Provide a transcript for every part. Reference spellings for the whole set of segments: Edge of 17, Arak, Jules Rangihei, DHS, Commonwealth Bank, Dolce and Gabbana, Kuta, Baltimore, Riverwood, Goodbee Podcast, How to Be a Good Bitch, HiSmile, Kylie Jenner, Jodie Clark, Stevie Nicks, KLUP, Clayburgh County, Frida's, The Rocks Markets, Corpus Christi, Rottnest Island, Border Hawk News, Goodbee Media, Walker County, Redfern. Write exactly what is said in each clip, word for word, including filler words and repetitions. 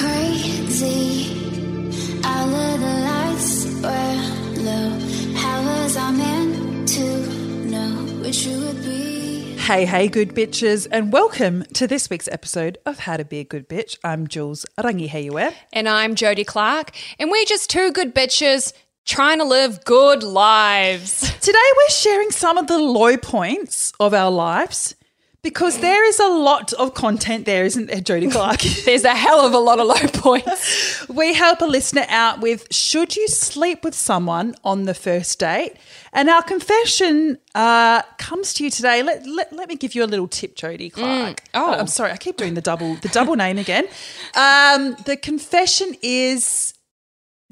crazy. All of the lights were low. How was I meant to know what you would be? Hey, hey, good bitches, and welcome to this week's episode of How to Be a Good Bitch. I'm Jules Rangihei. And I'm Jodie Clark, and we're just two good bitches trying to live good lives. Today we're sharing some of the low points of our lives, because there is a lot of content there, isn't there, Jodie Clark? There's a hell of a lot of low points. We help a listener out with, should you sleep with someone on the first date? And our confession uh, comes to you today. Let, let let me give you a little tip, Jodie Clark. Mm. Oh. I'm sorry, I keep doing the double the double name again. Um, the confession is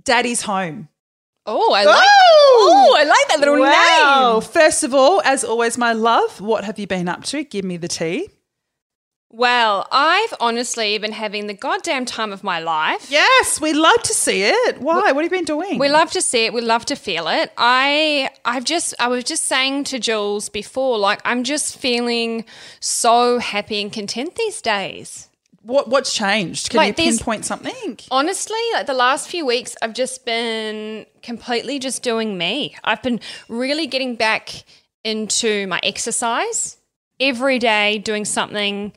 Daddy's Home. Oh, I like oh, I like that little wow. name. First of all, as always, my love, what have you been up to? Give me the tea. Well, I've honestly been having the goddamn time of my life. Yes, we love to see it. Why? We, what have you been doing? We love to see it. We love to feel it. I I've just I was just saying to Jules before, like, I'm just feeling so happy and content these days. What What's changed? Can like you pinpoint something? Honestly, like the last few weeks I've just been completely just doing me. I've been really getting back into my exercise every day, doing something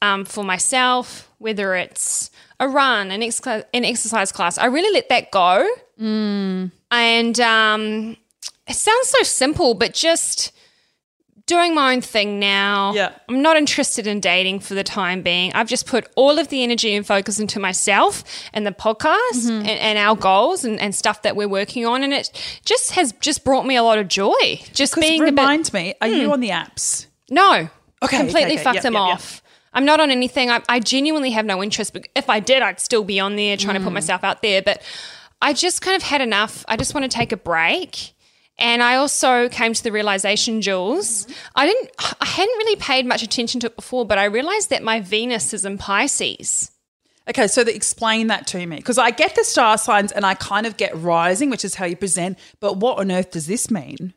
um, for myself, whether it's a run, an, ex- an exercise class. I really let that go. Mm. And um, it sounds so simple, but just – doing my own thing now. Yeah. I'm not interested in dating for the time being. I've just put all of the energy and focus into myself and the podcast mm-hmm. and, and our goals and, and stuff that we're working on, and it just has just brought me a lot of joy. Just because being remind a bit, me, are hmm. you on the apps? No. Okay. Completely okay, okay. fucked yep, them yep, off. Yep. I'm not on anything. I, I genuinely have no interest. But if I did, I'd still be on there trying mm. to put myself out there. But I just kind of had enough. I just want to take a break. And I also came to the realization, Jules, mm-hmm. I didn't, I hadn't really paid much attention to it before, but I realized that my Venus is in Pisces. Okay, so the, explain that to me, because I get the star signs and I kind of get rising, which is how you present, but what on earth does this mean?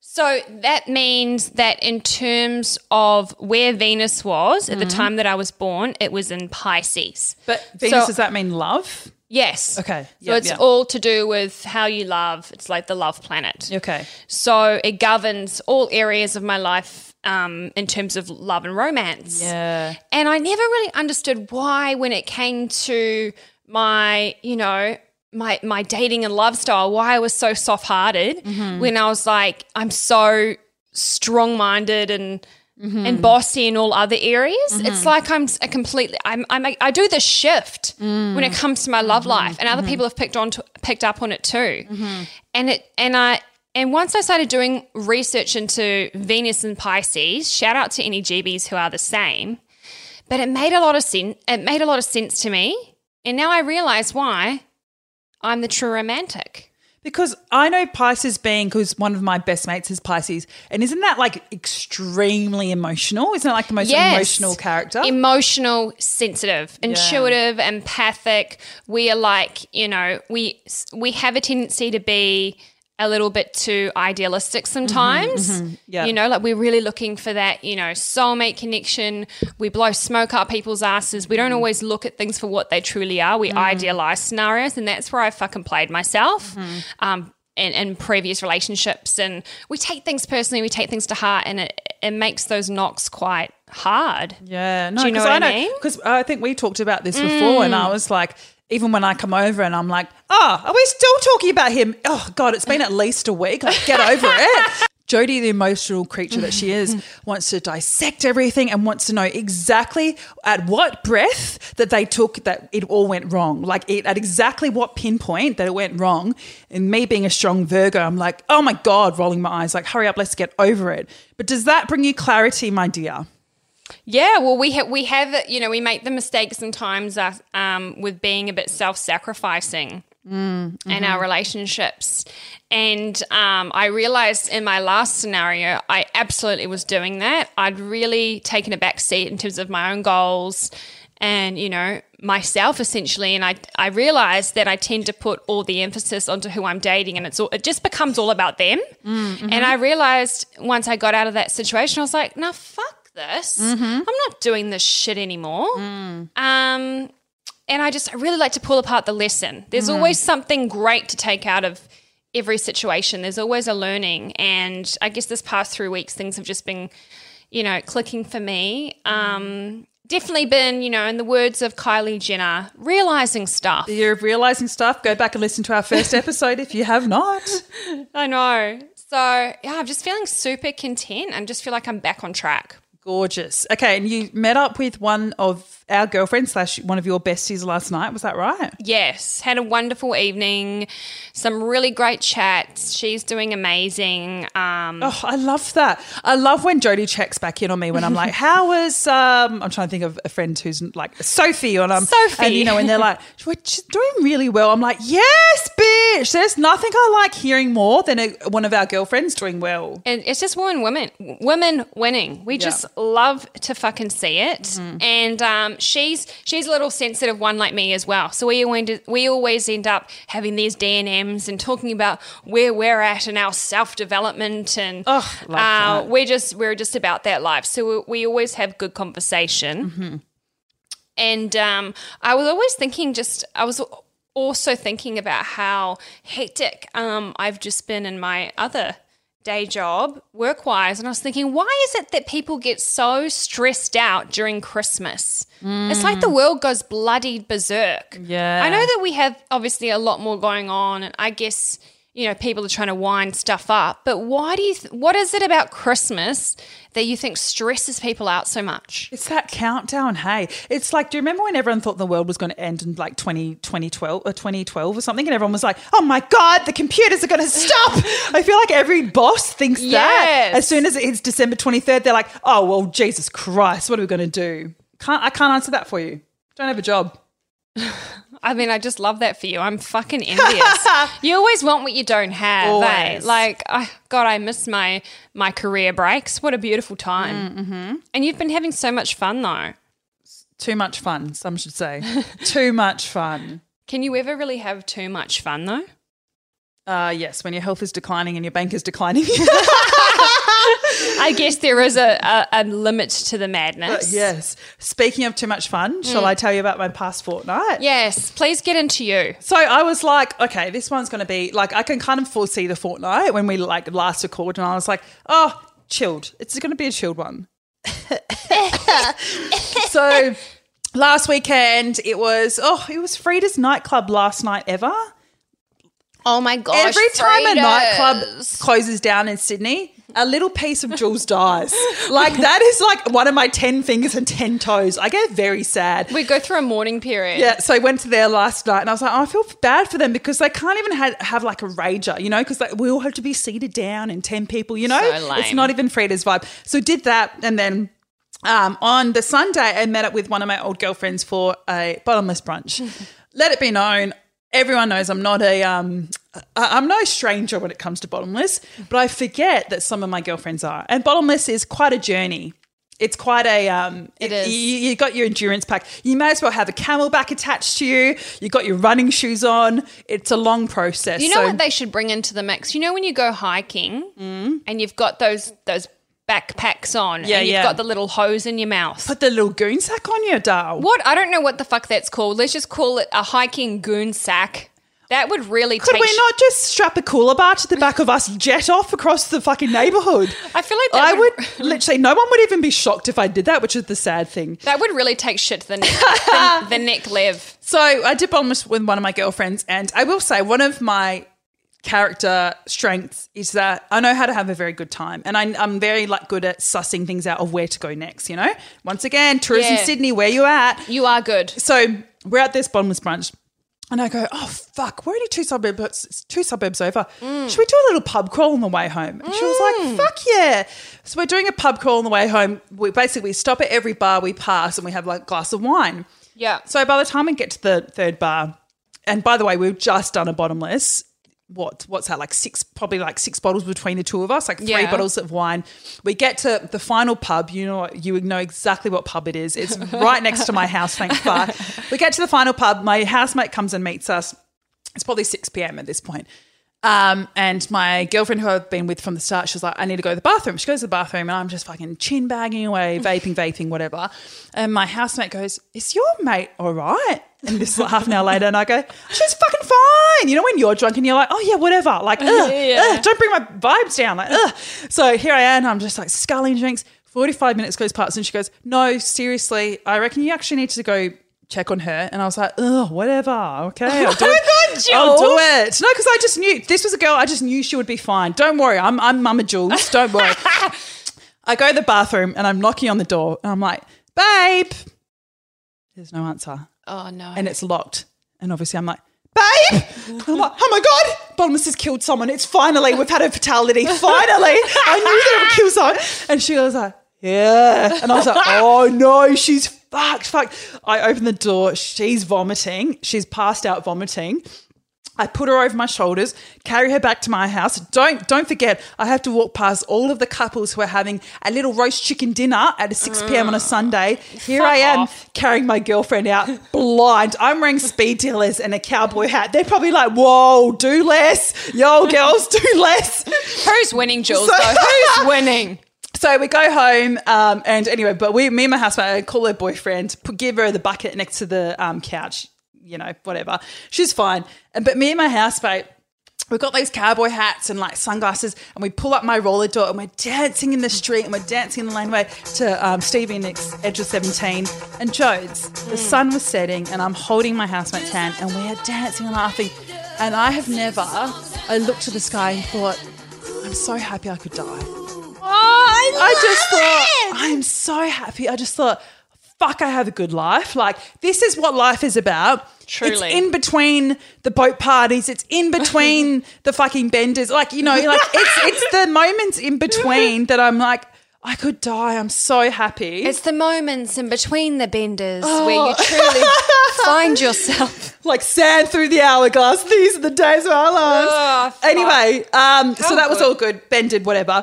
So that means that in terms of where Venus was mm-hmm. at the time that I was born, it was in Pisces. But Venus, so, does that mean love? Yes. Okay. Yep, so it's yep. all to do with how you love. It's like the love planet. Okay. So it governs all areas of my life um, in terms of love and romance. Yeah. And I never really understood why, when it came to my, you know, my my dating and love style, why I was so soft-hearted mm-hmm. when I was like, I'm so strong-minded and Mm-hmm. and bossy in all other areas. Mm-hmm. It's like I'm a completely I'm, I'm a, I do this shift mm. when it comes to my love mm-hmm. life, and other mm-hmm. people have picked on to, picked up on it too. Mm-hmm. And it and I and once I started doing research into Venus and Pisces, shout out to any G Bs who are the same, but it made a lot of sense. It made a lot of sense to me, and now I realize why I'm the true romantic. Because I know Pisces being, because one of my best mates is Pisces, and isn't that like extremely emotional? Isn't it like the most yes. emotional character? Emotional, sensitive, intuitive, yeah. empathic. We are like, you know, we we have a tendency to be a little bit too idealistic sometimes. Mm-hmm, mm-hmm, yeah. You know, like we're really looking for that, you know, soulmate connection. We blow smoke up people's asses. We don't mm. always look at things for what they truly are. We mm. idealize scenarios, and that's where I fucking played myself mm-hmm. um, in, in previous relationships. And we take things personally. We take things to heart, and it, it makes those knocks quite hard. Yeah. No, do you know what I, I mean? Because I think we talked about this mm. before, and I was like, even when I come over and I'm like, oh, are we still talking about him? Oh, God, it's been at least a week. Like, get over it. Jodie, the emotional creature that she is, wants to dissect everything and wants to know exactly at what breath that they took that it all went wrong, like it, at exactly what pinpoint that it went wrong. And me being a strong Virgo, I'm like, oh, my God, rolling my eyes, like, hurry up, let's get over it. But does that bring you clarity, my dear? Yeah, well, we ha- we have, you know, we make the mistake sometimes uh, um, with being a bit self-sacrificing mm, mm-hmm. in our relationships. And um, I realized in my last scenario, I absolutely was doing that. I'd really taken a back seat in terms of my own goals and, you know, myself essentially. And I I realized that I tend to put all the emphasis onto who I'm dating, and it's all, it just becomes all about them. Mm-hmm. And I realized once I got out of that situation, I was like, nah, fuck this. Mm-hmm. I'm not doing this shit anymore. Mm. Um, And I just I really like to pull apart the lesson. There's mm. always something great to take out of every situation. There's always a learning. And I guess this past three weeks things have just been, you know, clicking for me. Mm. Um Definitely been, you know, in the words of Kylie Jenner, realising stuff. You're realising stuff. Go back and listen to our first episode if you have not. I know. So, yeah, I'm just feeling super content and just feel like I'm back on track. Gorgeous. Okay, and you met up with one of our girlfriends slash one of your besties last night. Was that right? Yes. Had a wonderful evening, some really great chats. She's doing amazing. Um, oh, I love that. I love when Jodie checks back in on me when I'm like, how was um, – I'm trying to think of a friend who's like Sophie. And I'm, Sophie. And, you know, and they're like, she's doing really well. I'm like, yes, bitch. There's nothing I like hearing more than a, one of our girlfriends doing well. And it's just women, women, women winning. We yeah. just love to fucking see it. Mm-hmm. And um, she's she's a little sensitive one like me as well. So we always, we always end up having these D and Ms and talking about where we're at and our self-development, and oh, like uh, we're just we're just about that life. So we, we always have good conversation. Mm-hmm. And um, I was always thinking, just I was also thinking about how hectic um, I've just been in my other day job work-wise, and I was thinking, why is it that people get so stressed out during Christmas? Mm. It's like the world goes bloody berserk. Yeah. I know that we have obviously a lot more going on, and I guess, you know, people are trying to wind stuff up, but why do you th- what is it about Christmas that you think stresses people out so much? It's that countdown, hey. It's like, do you remember when everyone thought the world was going to end in like twenty twelve or twenty twelve or something, and everyone was like, oh, my God, the computers are going to stop. I feel like every boss thinks yes. that. As soon as it's December twenty-third, they're like, oh, well, Jesus Christ, what are we going to do? Can't I can't answer that for you. Don't have a job. I mean, I just love that for you. I'm fucking envious. You always want what you don't have, eh? Like, I, God, I miss my my career breaks. What a beautiful time. Mm-hmm. And you've been having so much fun, though. Too much fun, some should say. Too much fun. Can you ever really have too much fun, though? Uh, yes, when your health is declining and your bank is declining. I guess there is a, a, a limit to the madness. Uh, yes. Speaking of too much fun, mm. shall I tell you about my past fortnight? Yes, please get into you. So I was like, okay, this one's going to be like, I can kind of foresee the fortnight when we like last recorded, and I was like, oh, chilled. It's going to be a chilled one. So last weekend it was, oh, it was Frida's nightclub last night ever. Oh, my gosh, every time Frida's. A nightclub closes down in Sydney, a little piece of Jules dies. Like, that is like one of my ten fingers and ten toes. I get very sad. We go through a mourning period. Yeah, so I went to there last night and I was like, oh, I feel bad for them because they can't even have, have like a rager, you know, because like, we all have to be seated down and ten people, you know. So lame. It's not even Frida's vibe. So did that, and then um, on the Sunday I met up with one of my old girlfriends for a bottomless brunch. Let it be known. Everyone knows I'm not a um, – I'm no stranger when it comes to bottomless, but I forget that some of my girlfriends are. And bottomless is quite a journey. It's quite a um, – It is. You, you got your endurance pack. You may as well have a camelback attached to you. You got your running shoes on. It's a long process. You know so, what they should bring into the mix? You know when you go hiking mm-hmm. and you've got those those – backpacks on yeah, and you've yeah. got the little hose in your mouth. Put the little goon sack on you, darl. What? I don't know what the fuck that's called. Let's just call it a hiking goon sack. That would really Could take – Could we sh- not just strap a cooler bar to the back of us, jet off across the fucking neighbourhood? I feel like that I would, would – literally no one would even be shocked if I did that, which is the sad thing. That would really take shit to the neck, the, the neck lev. So I did bottomless with one of my girlfriends, and I will say one of my – character strengths is that I know how to have a very good time, and I, I'm very like good at sussing things out of where to go next, you know. Once again, tourism yeah. Sydney, where you at? You are good. So we're at this bottomless brunch and I go, oh, fuck, we're only two suburbs, two suburbs over. Mm. Should we do a little pub crawl on the way home? And mm. she was like, fuck yeah. So we're doing a pub crawl on the way home. We basically we stop at every bar we pass and we have like a glass of wine. Yeah. So by the time we get to the third bar, and by the way, we've just done a bottomless. What what's that, like six, probably like six bottles between the two of us, like three yeah. bottles of wine. We get to the final pub. You know you would know exactly what pub it is. It's right next to my house, thank God. We get to the final pub. My housemate comes and meets us. It's probably six p.m. at this point. Um, and my girlfriend who I've been with from the start, she's like, I need to go to the bathroom. She goes to the bathroom and I'm just fucking chin bagging away, vaping, vaping, whatever. And my housemate goes, is your mate all right? And this is like half an hour later, and I go, she's fucking fine. You know when you're drunk and you're like, oh, yeah, whatever. Like, ugh, yeah. ugh, don't bring my vibes down. Like, ugh. So here I am. I'm just like sculling drinks. forty-five minutes goes past, and she goes, no, seriously, I reckon you actually need to go check on her. And I was like, oh, whatever. Okay, I'll do it. Oh, my God, Jules. I'll do it. No, because I just knew. This was a girl. I just knew she would be fine. Don't worry. I'm, I'm Mama Jules. Don't worry. I go to the bathroom, and I'm knocking on the door, and I'm like, babe. There's no answer. Oh, no. And it's locked. And obviously I'm like, babe. I'm like, oh, my God. Bottomless has killed someone. It's finally, we've had a fatality. Finally. I knew they would kill someone. And she was like, yeah. And I was like, oh, no, she's fucked, fucked. I open the door. She's vomiting. She's passed out vomiting. I put her over my shoulders, carry her back to my house. Don't don't forget, I have to walk past all of the couples who are having a little roast chicken dinner at six p.m. on a Sunday. Here Fuck I am off. carrying my girlfriend out blind. I'm wearing speed dealers and a cowboy hat. They're probably like, whoa, do less. Yo, girls, do less. Who's winning, Jules, so- though? Who's winning? So we go home um, and anyway, but we, me and my housemate, I call her boyfriend, put, give her the bucket next to the um, couch. You know, whatever. She's fine. And but me and my housemate, we've got these cowboy hats and like sunglasses, and we pull up my roller door and we're dancing in the street and we're dancing in the laneway to um, Stevie Nicks, Edge of seventeen, and Jodes. Mm. The sun was setting, and I'm holding my housemate's hand, and we are dancing and laughing. And I have never, I looked to the sky and thought, I'm so happy I could die. Oh, I love I just thought, it. I'm so happy. I just thought, fuck, I have a good life. Like, this is what life is about. Truly. It's in between the boat parties. It's in between the fucking benders. Like, you know, like it's it's the moments in between that I'm like, I could die. I'm so happy. It's the moments in between the benders oh. where you truly find yourself. Like sand through the hourglass. These are the days of our lives. Oh, anyway, um, so that was all good. Bended, whatever.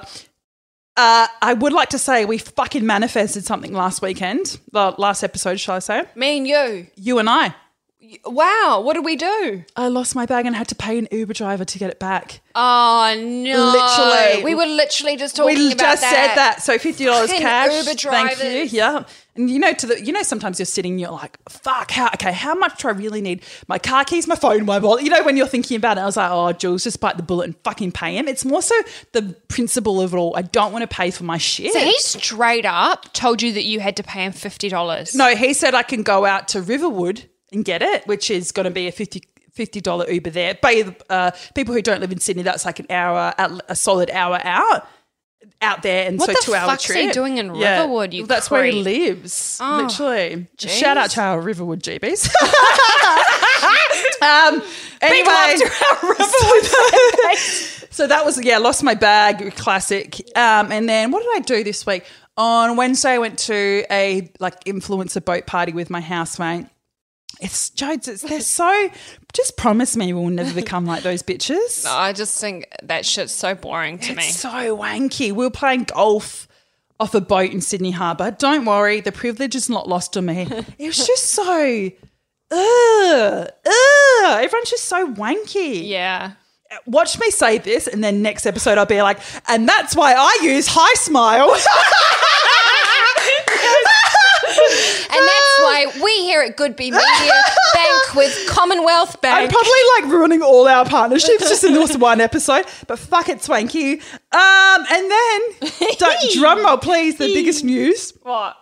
Uh, I would like to say we fucking manifested something last weekend, the last episode, shall I say? Me and you. You and I. Wow, what did we do? I lost my bag and had to pay an Uber driver to get it back. Oh, no. Literally. We were literally just talking we about that. We just said that. So fifty dollars fucking cash. Uber drivers. Thank you. Yeah. And, you know, to the you know, sometimes you're sitting and you're like, fuck, how, okay, how much do I really need? My car keys, my phone, my wallet. You know, when you're thinking about it, I was like, oh, Jules, just bite the bullet and fucking pay him. It's more so the principle of it all. I don't want to pay for my shit. So he straight up told you that you had to pay him fifty dollars. No, he said I can go out to Riverwood and get it, which is going to be a fifty dollars Uber there. But uh, people who don't live in Sydney, that's like an hour, a solid hour out, out there, and what so the two hour trip. What the fuck's he doing in yeah. Riverwood? You well, that's where he lives, oh, literally. Geez. Shout out to our Riverwood G Bs. um, anyway, our Riverwood so, so that was yeah, lost my bag, classic. Um, and then what did I do this week? On Wednesday, I went to a like influencer boat party with my housemate. It's Jodes, it's, they're so, just promise me we'll never become like those bitches. No, I just think that shit's so boring to it's me. It's so wanky. We were playing golf off a boat in Sydney Harbour. Don't worry, the privilege is not lost on me. It was just so, ugh, ugh. Everyone's just so wanky. Yeah. Watch me say this, and then next episode I'll be like, and that's why I use HiSmile. And that's why we here at Goodbee Media bank with Commonwealth Bank. I'm probably like ruining all our partnerships just in this one episode, but fuck it, thank you. Um, and then, don't, drum roll please, the biggest news. What?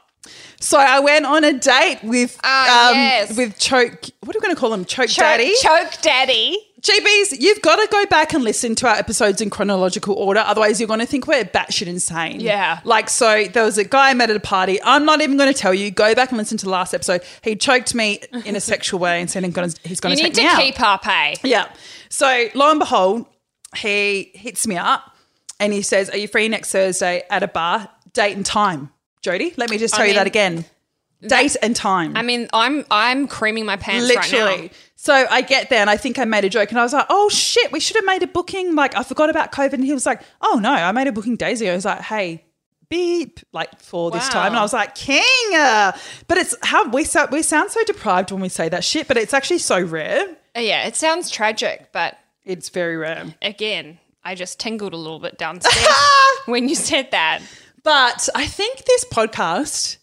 So I went on a date with uh, um, yes. with Choke, what are we going to call him, Choke, Choke Daddy? Choke Daddy. G Bs, you've got to go back and listen to our episodes in chronological order. Otherwise, you're going to think we're batshit insane. Yeah. Like, so there was a guy I met at a party. I'm not even going to tell you. Go back and listen to the last episode. He choked me in a sexual way and said I'm gonna, he's going to take me out. You need to keep up, eh? Yeah. So lo and behold, he hits me up and he says, are you free next Thursday at a bar? Date and time. Jodie, let me just tell I mean, you that again. Date and time. I mean, I'm I'm creaming my pants Literally. right now. So I get there and I think I made a joke and I was like, oh, shit, we should have made a booking. Like, I forgot about COVID. And he was like, oh, no, I made a booking days ago. I was like, hey, beep, like for wow. this time. And I was like, king. Uh, but it's how we so, we sound so deprived when we say that shit, but it's actually so rare. Yeah, it sounds tragic, but. It's very rare. Again, I just tingled a little bit downstairs when you said that. But I think this podcast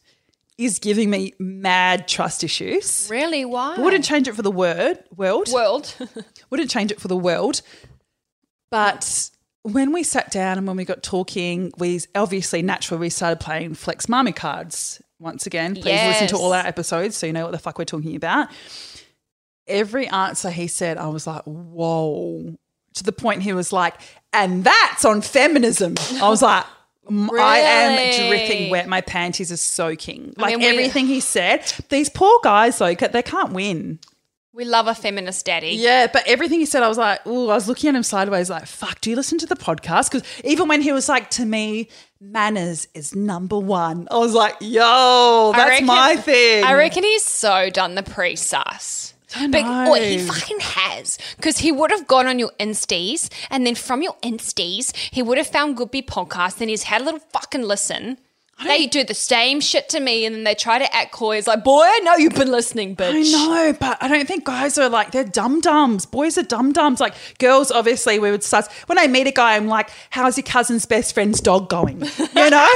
is giving me mad trust issues. Really? Why? I wouldn't change it for the word world. World. Wouldn't change it for the world. But when we sat down and when we got talking, we obviously naturally we started playing Flex Mommy cards. Once again, please yes. listen to all our episodes so you know what the fuck we're talking about. Every answer he said, I was like, whoa. To the point he was like, and that's on feminism. I was like, really? I am dripping wet. My panties are soaking. Like I mean, everything he said. These poor guys, though, they can't win. We love a feminist daddy. Yeah, but everything he said, I was like, oh, I was looking at him sideways like, fuck, do you listen to the podcast? Because even when he was like, to me, manners is number one, I was like, yo, that's reckon, my thing. I reckon he's so done the pre-sus. I but, know. Or he fucking has, because he would have gone on your Instas and then from your Instas he would have found Goodbee Podcast and he's had a little fucking listen. They do the same shit to me and then they try to act coy. It's like, boy, I know you've been listening, bitch. I know, but I don't think guys are like, they're dum-dums. Boys are dum-dums. Like girls, obviously, we would suss. When I meet a guy, I'm like, how's your cousin's best friend's dog going? You know?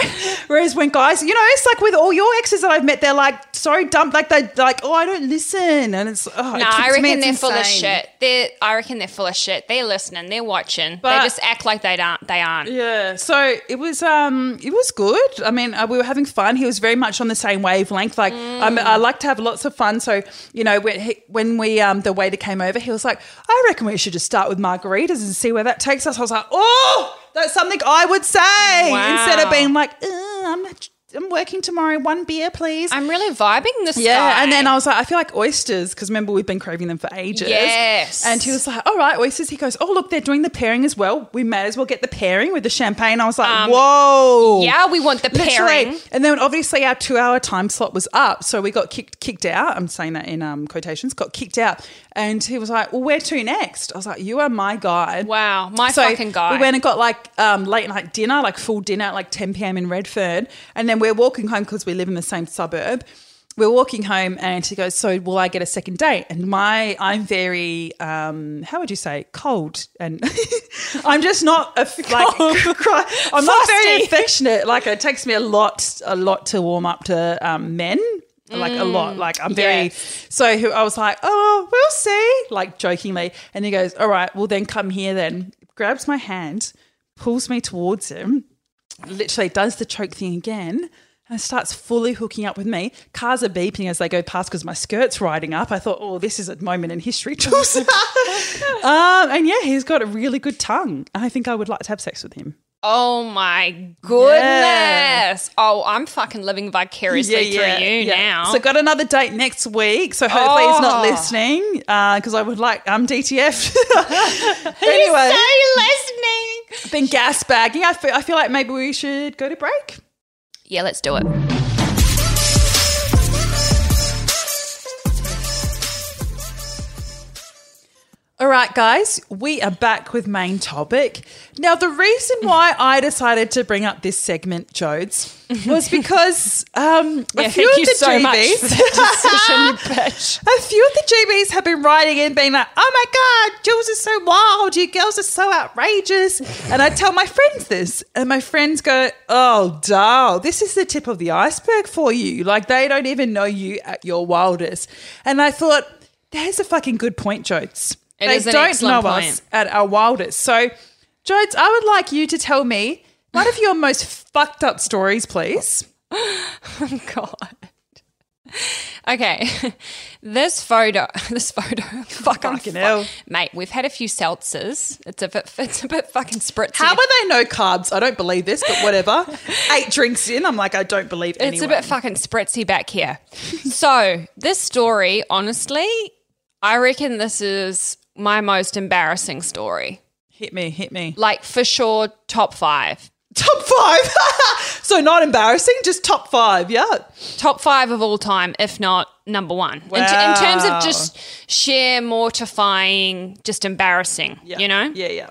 Whereas when guys, you know, it's like with all your exes that I've met, they're like, sorry, dumb. Like they're like, oh, I don't listen. And it's, oh, no, it I reckon me, it's they're insane. Full of shit. They're, I reckon they're full of shit. They're listening. They're watching. But they just act like they don't. They aren't. Yeah. So it was, um, it was good. I mean, we were having fun. He was very much on the same wavelength. Like mm. I'm, I like to have lots of fun. So, you know, when, he, when we um, the waiter came over, he was like, I reckon we should just start with margaritas and see where that takes us. I was like, oh, that's something I would say wow. instead of being like, I'm I'm working tomorrow, one beer, please. I'm really vibing this yeah, guy. And then I was like, I feel like oysters, because remember we've been craving them for ages. Yes. And he was like, all right, oysters. He goes, oh, look, they're doing the pairing as well. We may as well get the pairing with the champagne. I was like, um, whoa. Yeah, we want the Literally. pairing. And then obviously our two-hour time slot was up, so we got kicked kicked out. I'm saying that in um, quotations, got kicked out. And he was like, well, where to next? I was like, you are my guide. Wow, my so fucking guide. We went and got like um, late night dinner, like full dinner at like ten p.m. in Redfern. And then we're walking home because we live in the same suburb. We're walking home and he goes, so will I get a second date? And my I'm very, um, how would you say, cold. And I'm just not a, like – I'm not very affectionate. Like it takes me a lot a lot to warm up to um, men. Like mm, a lot. Like I'm very yes. – so I was like, oh, we'll see, like jokingly. And he goes, all right, well then come here then. Grabs my hand, pulls me towards him, literally does the choke thing again and starts fully hooking up with me. Cars are beeping as they go past because my skirt's riding up. I thought, oh, this is a moment in history, Jules. um, and, yeah, he's got a really good tongue and I think I would like to have sex with him. Oh, my goodness. Yeah. Oh, I'm fucking living vicariously yeah, yeah, through you yeah. now. So got another date next week, so hopefully oh. he's not listening because uh, I would like – I'm D T F. Anyway. He's so listening. Been gas bagging. I feel, I feel like maybe we should go to break. Yeah, let's do it. All right, guys, we are back with main topic. Now, the reason why I decided to bring up this segment, Jodes, was because um, yeah, a few thank of you the so G Bs, much for that decision, you bitch. A few of the G Bs have been writing in, being like, "Oh my god, Jules is so wild. You girls are so outrageous." And I tell my friends this, and my friends go, "Oh, darl, this is the tip of the iceberg for you. Like they don't even know you at your wildest." And I thought, "There's a fucking good point, Jodes." It they is an don't know point. Us at our wildest. So, Jodes, I would like you to tell me one of your most fucked up stories, please. Oh, God. Okay. This photo, this photo. Fuck fucking fuck. hell. Mate, we've had a few seltzers. It's a bit, it's a bit fucking spritzy. How are they no carbs? I don't believe this, but whatever. Eight drinks in, I'm like, I don't believe anyone. It's a bit fucking spritzy back here. So, this story, honestly, I reckon this is my most embarrassing story. Hit me, hit me. Like for sure, top five. Top five? So not embarrassing, just top five, yeah. Top five of all time, if not number one. Wow. In, t- in terms of just sheer mortifying, just embarrassing, yeah. you know? Yeah, yeah.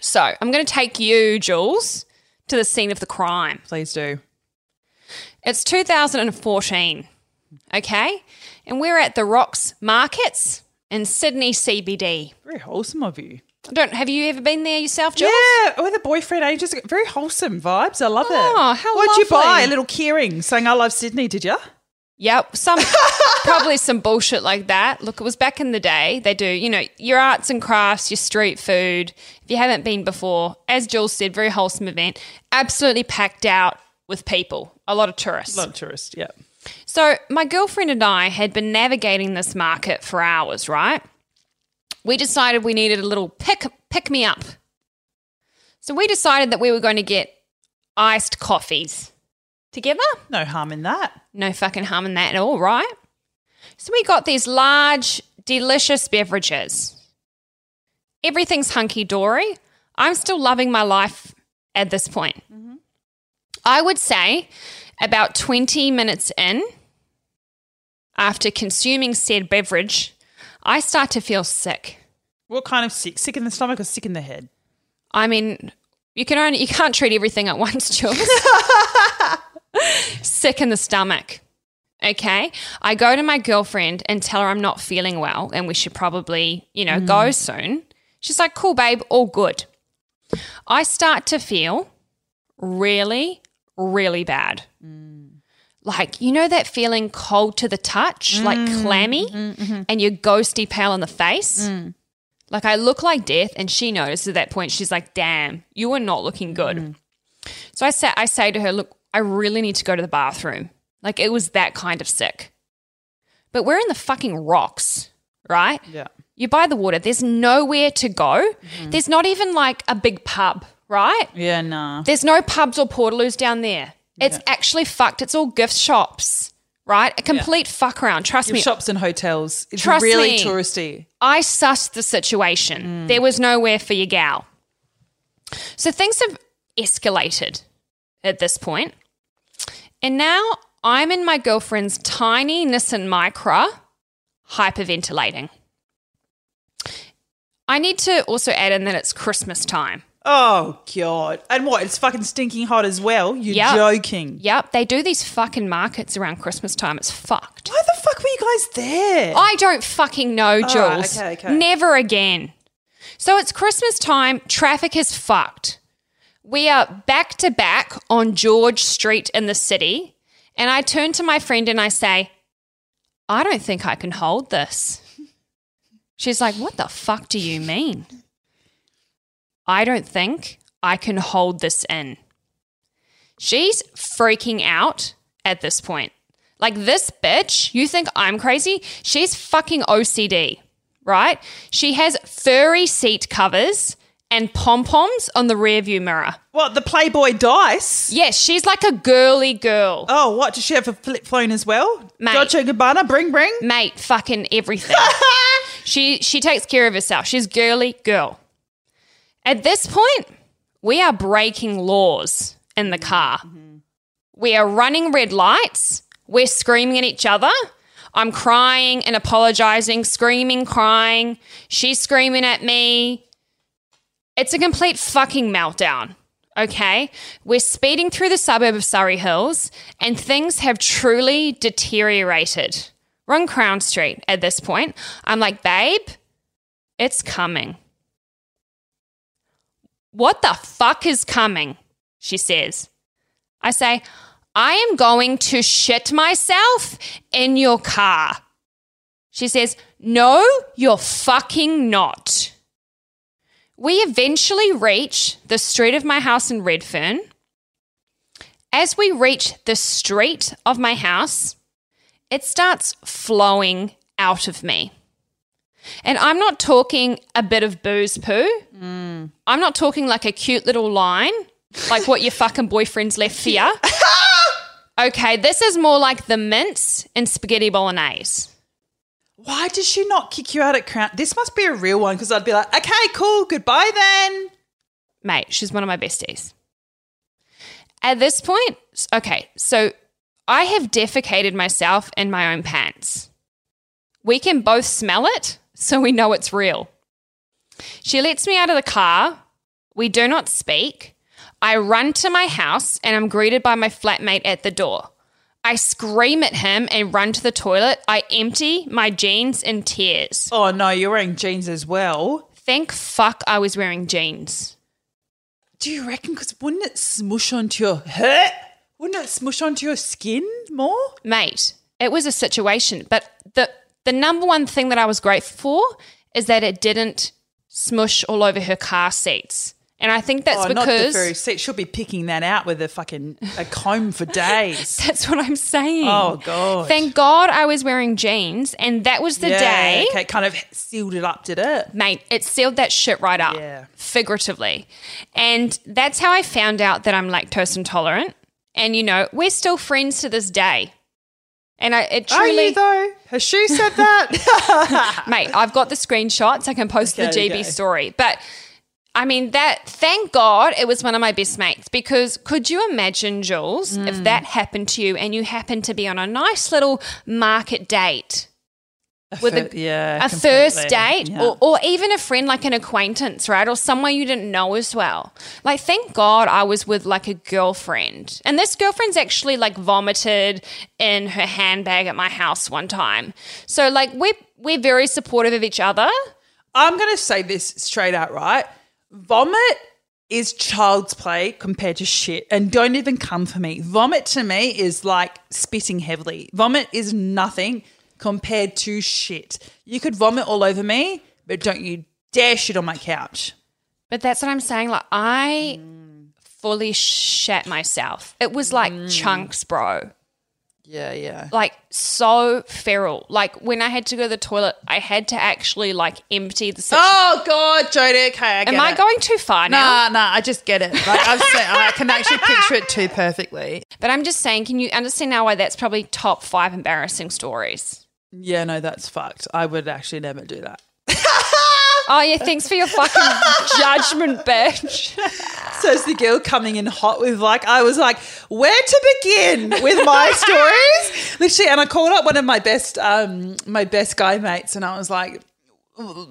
So I'm going to take you, Jules, to the scene of the crime. Please do. It's two thousand fourteen, okay, and we're at The Rocks Markets in Sydney C B D. Very wholesome of you. I don't. Have you ever been there yourself, Jules? Yeah, with a boyfriend ages ago. Very wholesome vibes. I love oh, it. Oh, how What'd lovely. You buy? A little keyring saying I love Sydney, did you? Yep, some probably some bullshit like that. Look, it was back in the day. They do, you know, your arts and crafts, your street food. If you haven't been before, as Jules said, very wholesome event. Absolutely packed out with people, a lot of tourists. A lot of tourists, yeah. So my girlfriend and I had been navigating this market for hours, right? We decided we needed a little pick, pick me up. So we decided that we were going to get iced coffees. Together? No harm in that. No fucking harm in that at all, right? So we got these large, delicious beverages. Everything's hunky-dory. I'm still loving my life at this point. Mm-hmm. I would say about twenty minutes in, after consuming said beverage, I start to feel sick. What kind of sick? Sick in the stomach or sick in the head? I mean, you can only you can't treat everything at once, Jules. Sick in the stomach, okay? I go to my girlfriend and tell her I'm not feeling well and we should probably, you know, mm. go soon. She's like, cool, babe, all good. I start to feel really, really bad. Mm. Like, you know that feeling cold to the touch, mm. like clammy mm-hmm. and you're ghosty pale in the face? Mm. Like I look like death, and she noticed at that point. She's like, damn, you are not looking good. Mm. So I say, I say to her, look, I really need to go to the bathroom. Like it was that kind of sick. But we're in the fucking rocks, right? Yeah. You're by the water. There's nowhere to go. Mm. There's not even like a big pub, right? Yeah, nah. There's no pubs or portaloos down there. Yeah. It's actually fucked. It's all gift shops, right? A complete yeah. fuck around. Trust gift me. Shops and hotels. It's Trust really me, touristy. I sussed the situation. Mm. There was nowhere for your gal. So things have escalated at this point. And now I'm in my girlfriend's tiny Nissan Micra hyperventilating. I need to also add in that it's Christmas time. Oh, God. And what, it's fucking stinking hot as well? You're yep. joking. Yep, they do these fucking markets around Christmas time. It's fucked. Why the fuck were you guys there? I don't fucking know, Jules. Oh, okay, okay. Never again. So it's Christmas time. Traffic is fucked. We are back to back on George Street in the city, and I turn to my friend and I say, I don't think I can hold this. She's like, what the fuck do you mean? I don't think I can hold this in. She's freaking out at this point. Like this bitch, you think I'm crazy? She's fucking O C D, right? She has furry seat covers and pom-poms on the rearview mirror. What, the Playboy dice? Yes, she's like a girly girl. Oh, what, does she have a flip phone as well? Mate. Dolce and Gabbana, bring, bring? Mate, fucking everything. she she takes care of herself. She's girly girl. At this point, we are breaking laws in the car. Mm-hmm. We are running red lights. We're screaming at each other. I'm crying and apologising, screaming, crying. She's screaming at me. It's a complete fucking meltdown, okay? We're speeding through the suburb of Surrey Hills and things have truly deteriorated. We're on Crown Street at this point. I'm like, babe, it's coming. What the fuck is coming? She says. I say, I am going to shit myself in your car. She says, no, you're fucking not. We eventually reach the street of my house in Redfern. As we reach the street of my house, it starts flowing out of me. And I'm not talking a bit of booze poo. Mm. I'm not talking like a cute little line, like what your fucking boyfriend's left for you. Okay, this is more like the mince and spaghetti bolognese. Why did she not kick you out at Crown? This must be a real one because I'd be like, okay, cool, goodbye then. Mate, she's one of my besties. At this point, okay, so I have defecated myself in my own pants. We can both smell it, so we know it's real. She lets me out of the car. We do not speak. I run to my house and I'm greeted by my flatmate at the door. I scream at him and run to the toilet. I empty my jeans in tears. Oh, no, you're wearing jeans as well. Thank fuck I was wearing jeans. Do you reckon? Because wouldn't it smush onto your hair? Wouldn't it smush onto your skin more? Mate, it was a situation. But the the number one thing that I was grateful for is that it didn't smush all over her car seats. And I think that's oh, because... not the very seat. She'll be picking that out with a fucking a comb for days. That's what I'm saying. Oh, God. Thank God I was wearing jeans, and that was the yeah, day... Okay, kind of sealed it up, did it? Mate, it sealed that shit right up, yeah. figuratively. And that's how I found out that I'm lactose intolerant. And, you know, we're still friends to this day. And I, it truly... Are you, though? Has she said that? Mate, I've got the screenshots. I can post okay, the G B okay. story. But... I mean, that, thank God it was one of my best mates, because could you imagine, Jules, mm. if that happened to you and you happened to be on a nice little market date a with fir- a, yeah, a first date yeah. or, or even a friend, like an acquaintance, right, or someone you didn't know as well. Like, thank God I was with like a girlfriend, and this girlfriend's actually like vomited in her handbag at my house one time. So like we're, we're very supportive of each other. I'm going to say this straight out, right? Vomit is child's play compared to shit, and don't even come for me. Vomit to me is like spitting heavily. Vomit is nothing compared to shit. You could vomit all over me, but don't you dare shit on my couch. But that's what I'm saying. Like, I mm. fully shat myself. It was like mm. chunks, bro. Yeah, yeah. Like so feral. Like when I had to go to the toilet, I had to actually like empty the situation. Oh, God, Jodie, okay, I get Am I it. going too far now? No, no, I just get it. Like I've seen, I can actually picture it too perfectly. But I'm just saying, can you understand now why that's probably top five embarrassing stories? Yeah, no, that's fucked. I would actually never do that. Oh, yeah, thanks for your fucking judgment, bitch. So it's the girl coming in hot with like, I was like, where to begin with my stories? Literally, and I called up one of my best um, my best guy mates, and I was like,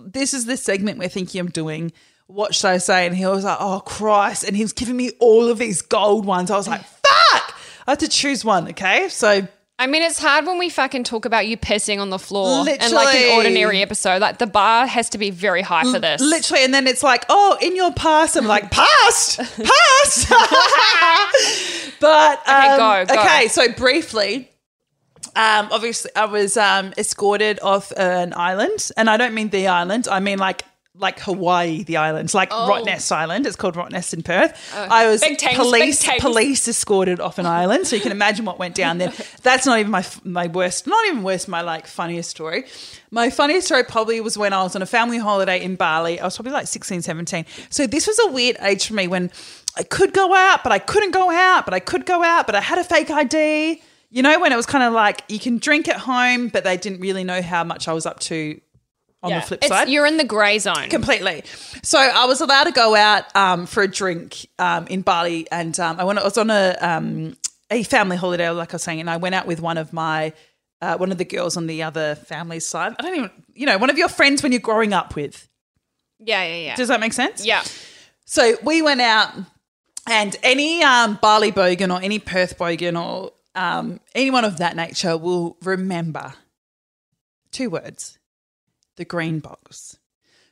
this is the segment we're thinking of doing. What should I say? And he was like, oh, Christ. And he was giving me all of these gold ones. I was like, fuck. I had to choose one, okay? So I mean, it's hard when we fucking talk about you pissing on the floor literally. in like an ordinary episode. Like the bar has to be very high for this. Literally. And then it's like, oh, in your past. I'm like, past, past. But um, okay, go, go. Okay, so briefly, um, obviously I was um, escorted off an island, and I don't mean the island. I mean like like Hawaii, the islands, like oh. Rottnest Island. It's called Rottnest in Perth. Oh. I was tanks, police police escorted off an island, so you can imagine what went down there. That's not even my my worst, not even worst, my like funniest story. My funniest story probably was when I was on a family holiday in Bali. I was probably like sixteen, seventeen. So this was a weird age for me when I could go out but I couldn't go out but I could go out but I had a fake I D. You know, when it was kind of like you can drink at home but they didn't really know how much I was up to. On yeah. the flip side. It's, you're in the grey zone. Completely. So I was allowed to go out um, for a drink um, in Bali, and um, I, went, I was on a um, a family holiday, like I was saying, and I went out with one of my uh, one of the girls on the other family's side. I don't even, you know, one of your friends when you're growing up with. Yeah, yeah, yeah. Does that make sense? Yeah. So we went out, and any um, Bali bogan or any Perth bogan or um, anyone of that nature will remember two words. The green box.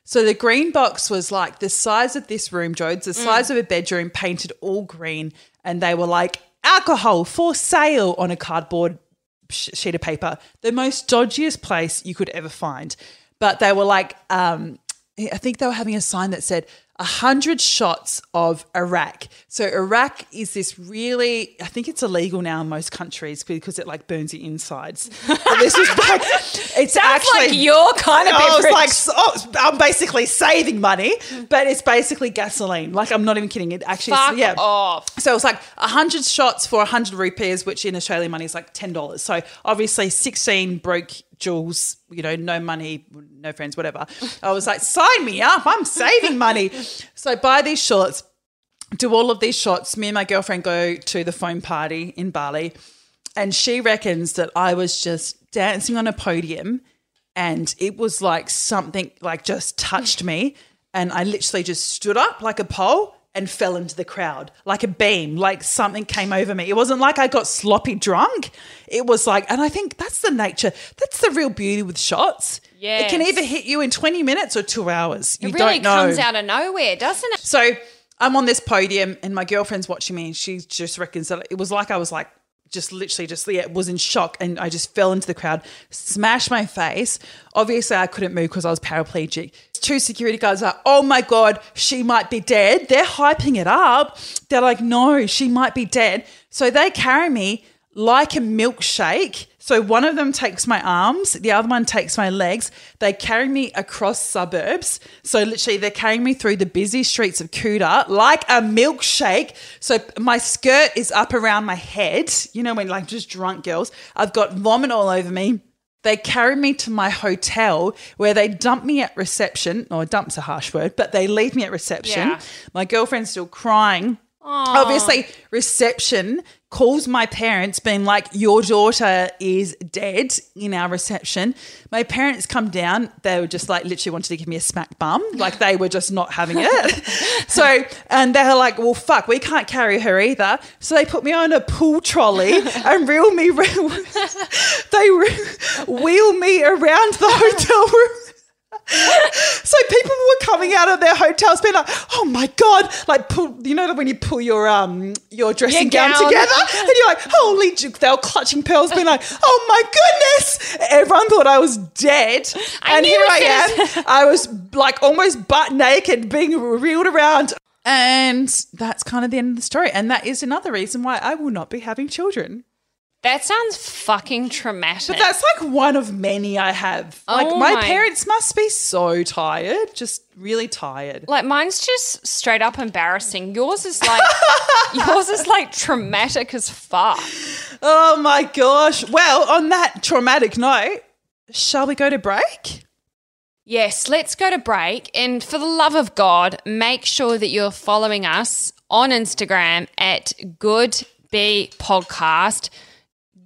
So the green box was like the size of this room, Jodes, the size mm. of a bedroom, painted all green, and they were like alcohol for sale on a cardboard sh- sheet of paper, the most dodgiest place you could ever find. But they were like um, I think they were having a sign that said one hundred shots of Arak. So Arak is this really, I think it's illegal now in most countries because it like burns your insides. But this is like, it's sounds actually like your kind of beverage. I was like, oh, I'm basically saving money, but it's basically gasoline. Like I'm not even kidding. It actually, Fuck yeah. off. So it was like one hundred shots for one hundred rupees, which in Australian money is like ten dollars. So obviously sixteen broke Jules, you know, no money, no friends, whatever. I was like, sign me up. I'm saving money. So buy these shots, do all of these shots. Me and my girlfriend go to the foam party in Bali, and she reckons that I was just dancing on a podium, and it was like something like just touched me, and I literally just stood up like a pole and fell into the crowd like a beam, like something came over me. It wasn't like I got sloppy drunk. It was like, and I think that's the nature. That's the real beauty with shots. Yeah, it can either hit you in twenty minutes or two hours. You don't know. It really comes out of nowhere, doesn't it? So I'm on this podium and my girlfriend's watching me and she just reckons that it was like I was like, just literally just yeah, was in shock and I just fell into the crowd, smashed my face. Obviously I couldn't move because I was paraplegic. Two security guards are, oh, my God, she might be dead. They're hyping it up. They're like, no, she might be dead. So they carry me like a milkshake. So one of them takes my arms, the other one takes my legs. They carry me across suburbs. So literally they're carrying me through the busy streets of Kuta like a milkshake. So my skirt is up around my head, you know, when like just drunk girls. I've got vomit all over me. They carry me to my hotel where they dump me at reception. Oh, dump's a harsh word, but they leave me at reception. Yeah. My girlfriend's still crying. Aww. Obviously, reception calls my parents being like, your daughter is dead in our reception. My parents come down. They were just like literally wanted to give me a smack bum. Like they were just not having it. So, and they were like, well, fuck, we can't carry her either. So they put me on a pool trolley and reel me, reel, they re- wheel me around the hotel room. So people were coming out of their hotels being like, oh, my God, like pull, you know when you pull your um your dressing gown together and you're like, holy, they were clutching pearls being like, oh, my goodness. Everyone thought I was dead I and here I am. I was like almost butt naked being reeled around. And that's kind of the end of the story, and that is another reason why I will not be having children. That sounds fucking traumatic. But that's like one of many I have. Like oh my, my parents must be so tired, just really tired. Like mine's just straight up embarrassing. Yours is like yours is like traumatic as fuck. Oh, my gosh. Well, on that traumatic note, shall we go to break? Yes, let's go to break. And for the love of God, make sure that you're following us on Instagram at Goodbee Podcast.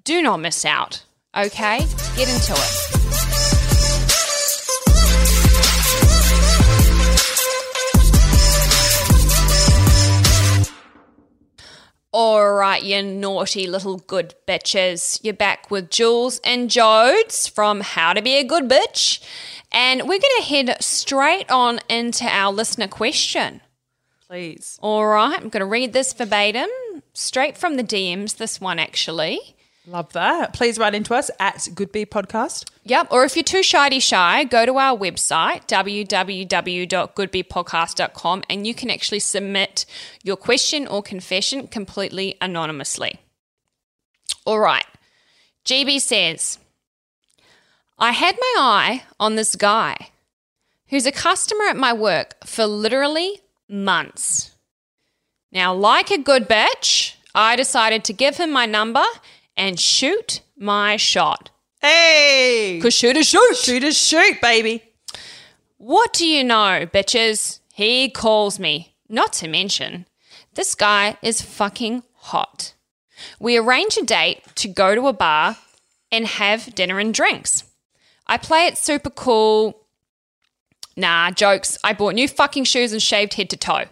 Do not miss out, okay? Get into it. All right, you naughty little good bitches. You're back with Jules and Jodes from How to Be a Good Bitch. And we're going to head straight on into our listener question. Please. All right, I'm going to read this verbatim, straight from the D Ms, this one actually. Love that. Please write into us at Goodbee Podcast. Yep. Or if you're too shyty shy, go to our website, w w w dot goodbee podcast dot com, and you can actually submit your question or confession completely anonymously. All right. G B says, I had my eye on this guy who's a customer at my work for literally months. Now, like a good bitch, I decided to give him my number and shoot my shot. Hey! Because shoot is shoot. Shoot is shoot, baby. What do you know, bitches? He calls me. Not to mention, this guy is fucking hot. We arrange a date to go to a bar and have dinner and drinks. I play it super cool. Nah, jokes. I bought new fucking shoes and shaved head to toe.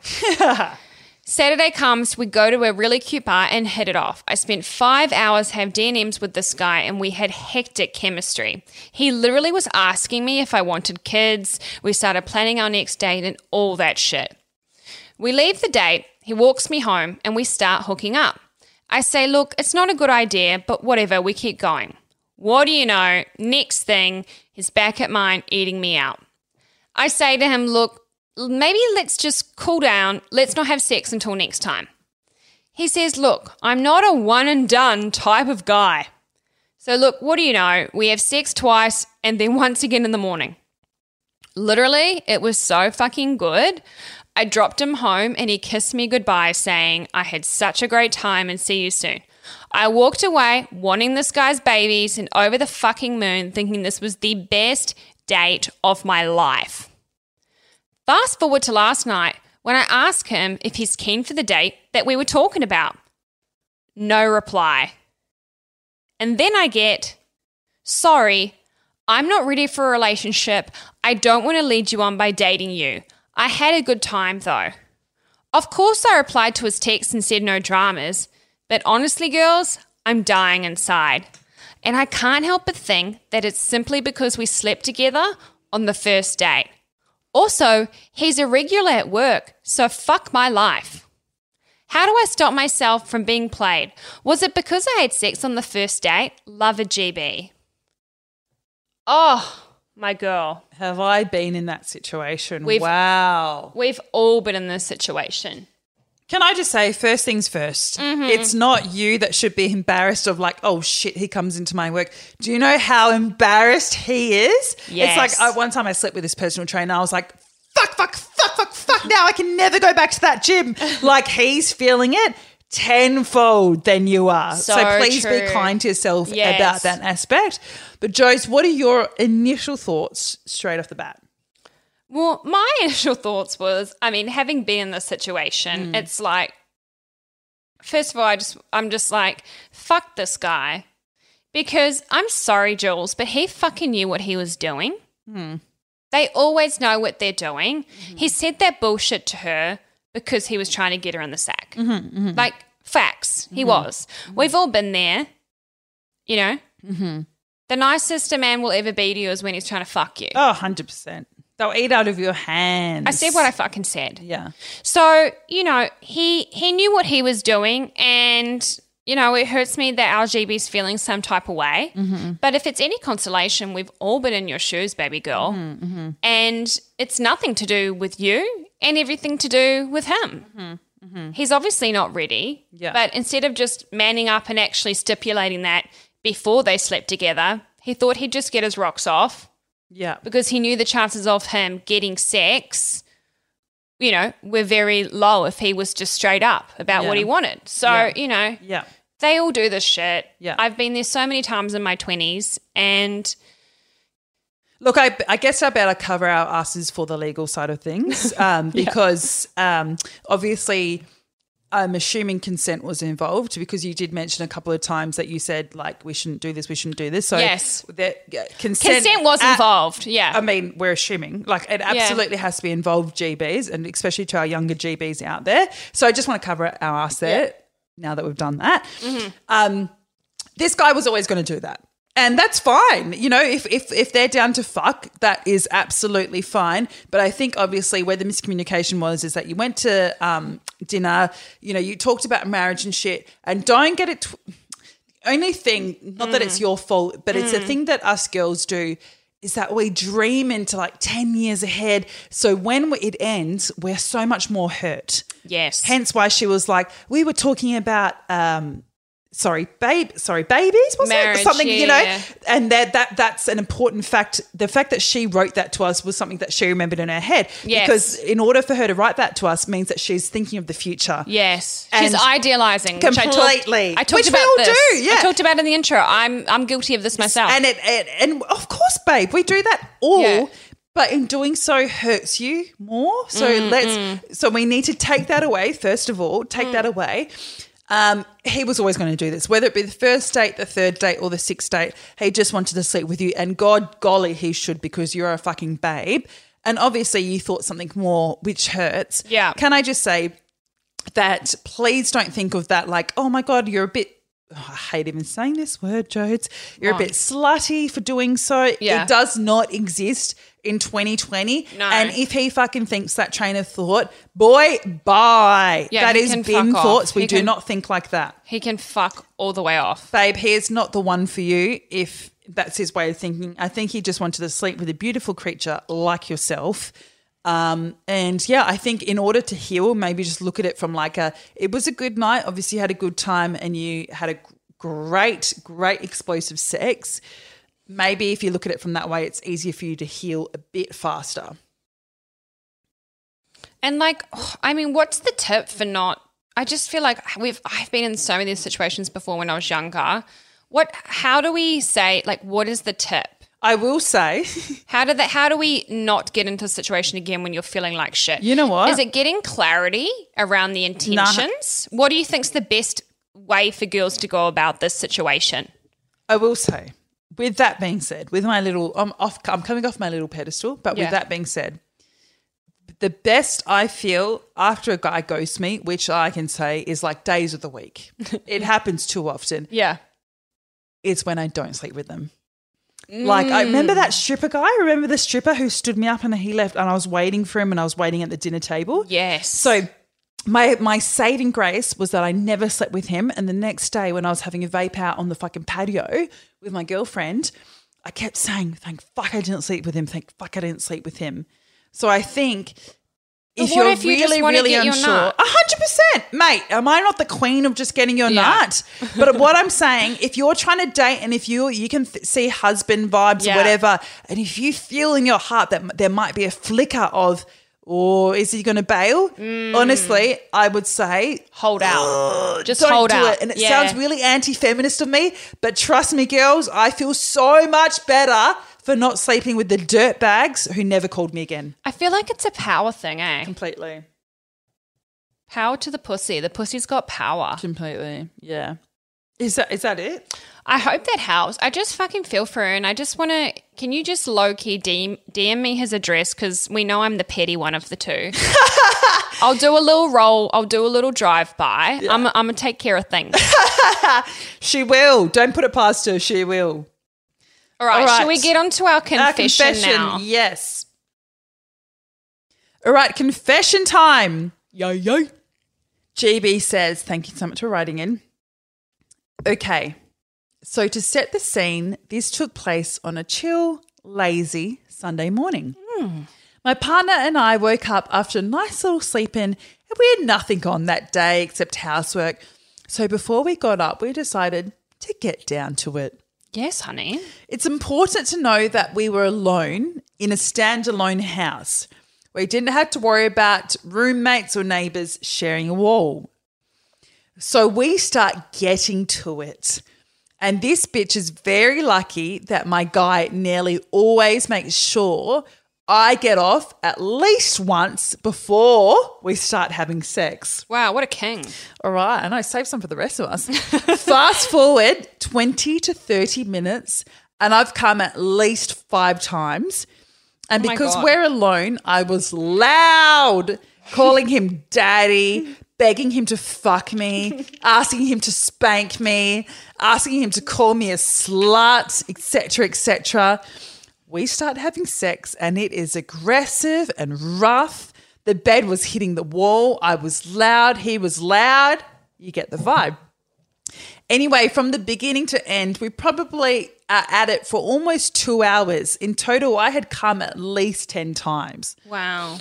Saturday comes, we go to a really cute bar and hit it off. I spent five hours having D and Ms with this guy and we had hectic chemistry. He literally was asking me if I wanted kids. We started planning our next date and all that shit. We leave the date, he walks me home and we start hooking up. I say, look, it's not a good idea, but whatever, we keep going. What do you know? Next thing, he's back at mine eating me out. I say to him, look, maybe let's just cool down. Let's not have sex until next time. He says, look, I'm not a one and done type of guy. So look, what do you know? We have sex twice and then once again in the morning. Literally, it was so fucking good. I dropped him home and he kissed me goodbye saying, I had such a great time and see you soon. I walked away wanting this guy's babies and over the fucking moon thinking this was the best date of my life. Fast forward to last night when I asked him if he's keen for the date that we were talking about. No reply. And then I get, sorry, I'm not ready for a relationship. I don't want to lead you on by dating you. I had a good time though. Of course I replied to his text and said no dramas, but honestly, girls, I'm dying inside. And I can't help but think that it's simply because we slept together on the first date. Also, he's a regular at work, so fuck my life. How do I stop myself from being played? Was it because I had sex on the first date? Love a G B. Oh, my girl. Have I been in that situation? We've, wow. We've all been in this situation. Can I just say, first things first, mm-hmm. It's not you that should be embarrassed of like, oh, shit, he comes into my work. Do you know how embarrassed he is? Yes. It's like I, one time I slept with this personal trainer. I was like, fuck, fuck, fuck, fuck, fuck. Now I can never go back to that gym. Like he's feeling it tenfold than you are. So, so please true. be kind to yourself yes. about that aspect. But, Jose, what are your initial thoughts straight off the bat? Well, my initial thoughts was, I mean, having been in this situation, mm. it's like, first of all, I just, I'm just like, fuck this guy. Because I'm sorry, Jules, but he fucking knew what he was doing. Mm. They always know what they're doing. Mm-hmm. He said that bullshit to her because he was trying to get her in the sack. Mm-hmm, mm-hmm. Like, facts, mm-hmm. he was. Mm-hmm. We've all been there, you know. Mm-hmm. The nicest a man will ever be to you is when he's trying to fuck you. Oh, one hundred percent. They'll eat out of your hands. I said what I fucking said. Yeah. So, you know, he he knew what he was doing, and, you know, it hurts me that our G B's feeling some type of way. Mm-hmm. But if it's any consolation, we've all been in your shoes, baby girl. Mm-hmm. And it's nothing to do with you and everything to do with him. Mm-hmm. Mm-hmm. He's obviously not ready. Yeah. But instead of just manning up and actually stipulating that before they slept together, he thought he'd just get his rocks off. Yeah. Because he knew the chances of him getting sex, you know, were very low if he was just straight up about yeah. what he wanted. So, yeah. you know, yeah. they all do this shit. Yeah. I've been there so many times in my twenties, and look, I, I guess I better cover our asses for the legal side of things um, because yeah. um, obviously I'm assuming consent was involved, because you did mention a couple of times that you said, like, we shouldn't do this, we shouldn't do this. So yes. the, uh, consent, consent was at, involved, yeah. I mean, we're assuming. Like, it absolutely yeah. has to be involved, G Bs, and especially to our younger G Bs out there. So I just want to cover our ass there yeah. now that we've done that. Mm-hmm. Um, this guy was always going to do that. And that's fine. You know, if, if if they're down to fuck, that is absolutely fine. But I think obviously where the miscommunication was is that you went to um, dinner, you know, you talked about marriage and shit, and don't get it tw- – only thing, not mm. that it's your fault, but mm. it's a thing that us girls do is that we dream into like ten years ahead. So when it ends, we're so much more hurt. Yes. Hence why she was like, we were talking about um, – Sorry, babe. Sorry, babies. Was Marriage, it something yeah, you know? Yeah. And that that that's an important fact. The fact that she wrote that to us was something that she remembered in her head. Yes. Because in order for her to write that to us means that she's thinking of the future. Yes, and she's idealising completely. Which I talked, I talked which about we all this. do. Yeah, I talked about it in the intro. I'm I'm guilty of this myself. And it, it and of course, babe, we do that all. Yeah. But in doing so hurts you more. So mm, let's. Mm. So we need to take that away first of all. Take mm. that away. Um, he was always going to do this, whether it be the first date, the third date or the sixth date. He just wanted to sleep with you, and God golly he should, because you're a fucking babe. And obviously you thought something more, which hurts. Yeah. Can I just say that please don't think of that like, oh, my God, you're a bit oh, I hate even saying this word, Jodes. You're oh. a bit slutty for doing so. Yeah. It does not exist in twenty twenty. No. And if he fucking thinks that train of thought, boy, bye. Yeah, that is bin thoughts. We he do can, not think like that. He can fuck all the way off. Babe, he is not the one for you if that's his way of thinking. I think he just wanted to sleep with a beautiful creature like yourself. Um, and, yeah, I think in order to heal, maybe just look at it from like a it was a good night, obviously you had a good time and you had a great, great explosive sex. Maybe if you look at it from that way, it's easier for you to heal a bit faster. And like, I mean, what's the tip for not? I just feel like we've I've been in so many situations before when I was younger. What? How do we say? Like, what is the tip? I will say, how do that? How do we not get into a situation again when you're feeling like shit? You know what? Is it getting clarity around the intentions? Nah. What do you think's the best way for girls to go about this situation? I will say. With that being said, with my little, I'm off. I'm coming off my little pedestal, but yeah. with that being said, the best I feel after a guy ghosts me, which I can say is like days of the week. It happens too often. Yeah. It's when I don't sleep with them. Mm. Like I remember that stripper guy. Remember the stripper who stood me up and he left and I was waiting for him and I was waiting at the dinner table? Yes. So my my saving grace was that I never slept with him, and the next day when I was having a vape out on the fucking patio with my girlfriend, I kept saying, thank fuck I didn't sleep with him, thank fuck I didn't sleep with him. So I think if you're if you really, really unsure, one hundred percent, mate, am I not the queen of just getting your yeah. nut? But what I'm saying, if you're trying to date and if you you can th- see husband vibes yeah. or whatever, and if you feel in your heart that there might be a flicker of, oh, is he going to bail? Mm. Honestly, I would say hold out. Just hold out. It. And it yeah. sounds really anti-feminist of me, but trust me, girls, I feel so much better for not sleeping with the dirtbags who never called me again. I feel like it's a power thing, eh? Completely. Power to the pussy. The pussy's got power. Completely, yeah. Is that is that it? I hope that helps. I just fucking feel for her and I just want to – can you just low-key D M, D M me his address, because we know I'm the petty one of the two. I'll do a little roll. I'll do a little drive-by. Yeah. I'm, I'm going to take care of things. She will. Don't put it past her. She will. All right, All right. Shall we get on to our confession, our confession now? Yes. All right, confession time. Yo, yo. G B says, thank you so much for writing in. Okay, so to set the scene, this took place on a chill, lazy Sunday morning. Mm. My partner and I woke up after a nice little sleep in, and we had nothing on that day except housework. So before we got up, we decided to get down to it. Yes, honey. It's important to know that we were alone in a standalone house. We didn't have to worry about roommates or neighbours sharing a wall. So we start getting to it. And this bitch is very lucky that my guy nearly always makes sure I get off at least once before we start having sex. Wow, what a king. All right, I know, save some for the rest of us. Fast forward twenty to thirty minutes and I've come at least five times. And oh because we're alone, I was loud, calling him daddy, begging him to fuck me, asking him to spank me, asking him to call me a slut, et cetera, et cetera. We start having sex and it is aggressive and rough. The bed was hitting the wall. I was loud. He was loud. You get the vibe. Anyway, from the beginning to end, we probably are at it for almost two hours. In total, I had come at least ten times. Wow.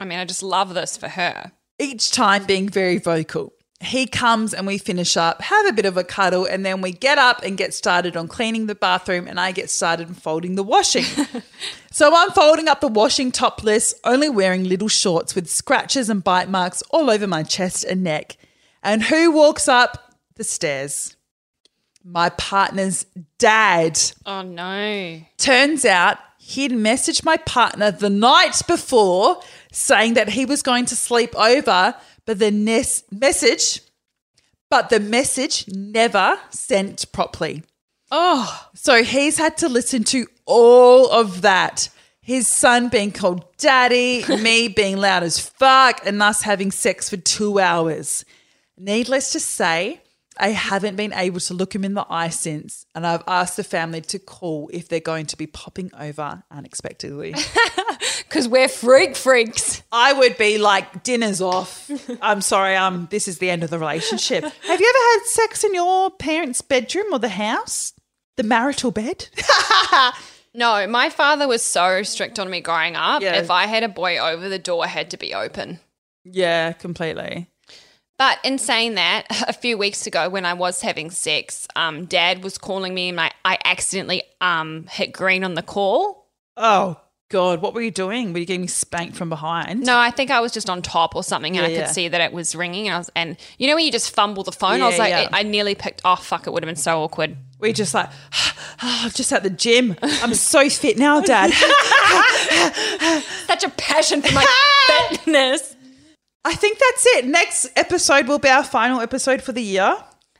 I mean, I just love this for her. Each time being very vocal. He comes and we finish up, have a bit of a cuddle, and then we get up and get started on cleaning the bathroom, and I get started on folding the washing. So I'm folding up the washing topless, only wearing little shorts with scratches and bite marks all over my chest and neck. And who walks up the stairs? My partner's dad. Oh, no. Turns out he'd messaged my partner the night before saying that he was going to sleep over, but the nes- message, but the message never sent properly. Oh, so he's had to listen to all of that. His son being called daddy, me being loud as fuck, and us having sex for two hours. Needless to say, I haven't been able to look him in the eye since, and I've asked the family to call if they're going to be popping over unexpectedly. Because we're freak freaks. I would be like, dinner's off. I'm sorry, um, this is the end of the relationship. Have you ever had sex in your parents' bedroom or the house, the marital bed? No, my father was so strict on me growing up. Yeah. If I had a boy over, the door had to be open. Yeah, completely. But in saying that, a few weeks ago when I was having sex, um, Dad was calling me and I, I accidentally um, hit green on the call. Oh, God. What were you doing? Were you getting spanked from behind? No, I think I was just on top or something and yeah, I yeah. could see that it was ringing. And, I was, and you know when you just fumble the phone? Yeah, I was like, yeah. it, I nearly picked, oh, fuck, it would have been so awkward. We're just like, oh, I'm just at the gym. I'm so fit now, Dad. Such a passion for my fitness. I think that's it. Next episode will be our final episode for the year.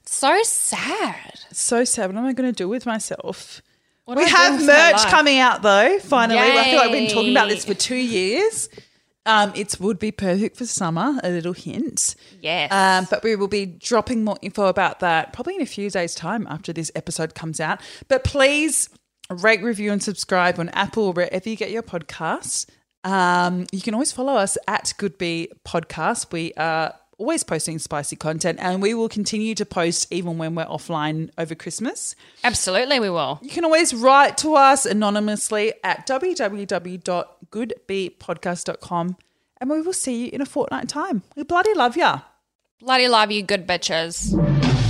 So sad. So sad. What am I going to do with myself? What we have merch coming out though, finally. Yay. I feel like we've been talking about this for two years. Um, it would be perfect for summer, a little hint. Yes. Um, but we will be dropping more info about that probably in a few days' time after this episode comes out. But please rate, review and subscribe on Apple or wherever you get your podcasts. Um, you can always follow us at Goodbee Podcast. We are always posting spicy content and we will continue to post even when we're offline over Christmas. Absolutely we will. You can always write to us anonymously at w w w dot goodbee podcast dot com and we will see you in a fortnight time. We bloody love ya. Bloody love you, good bitches.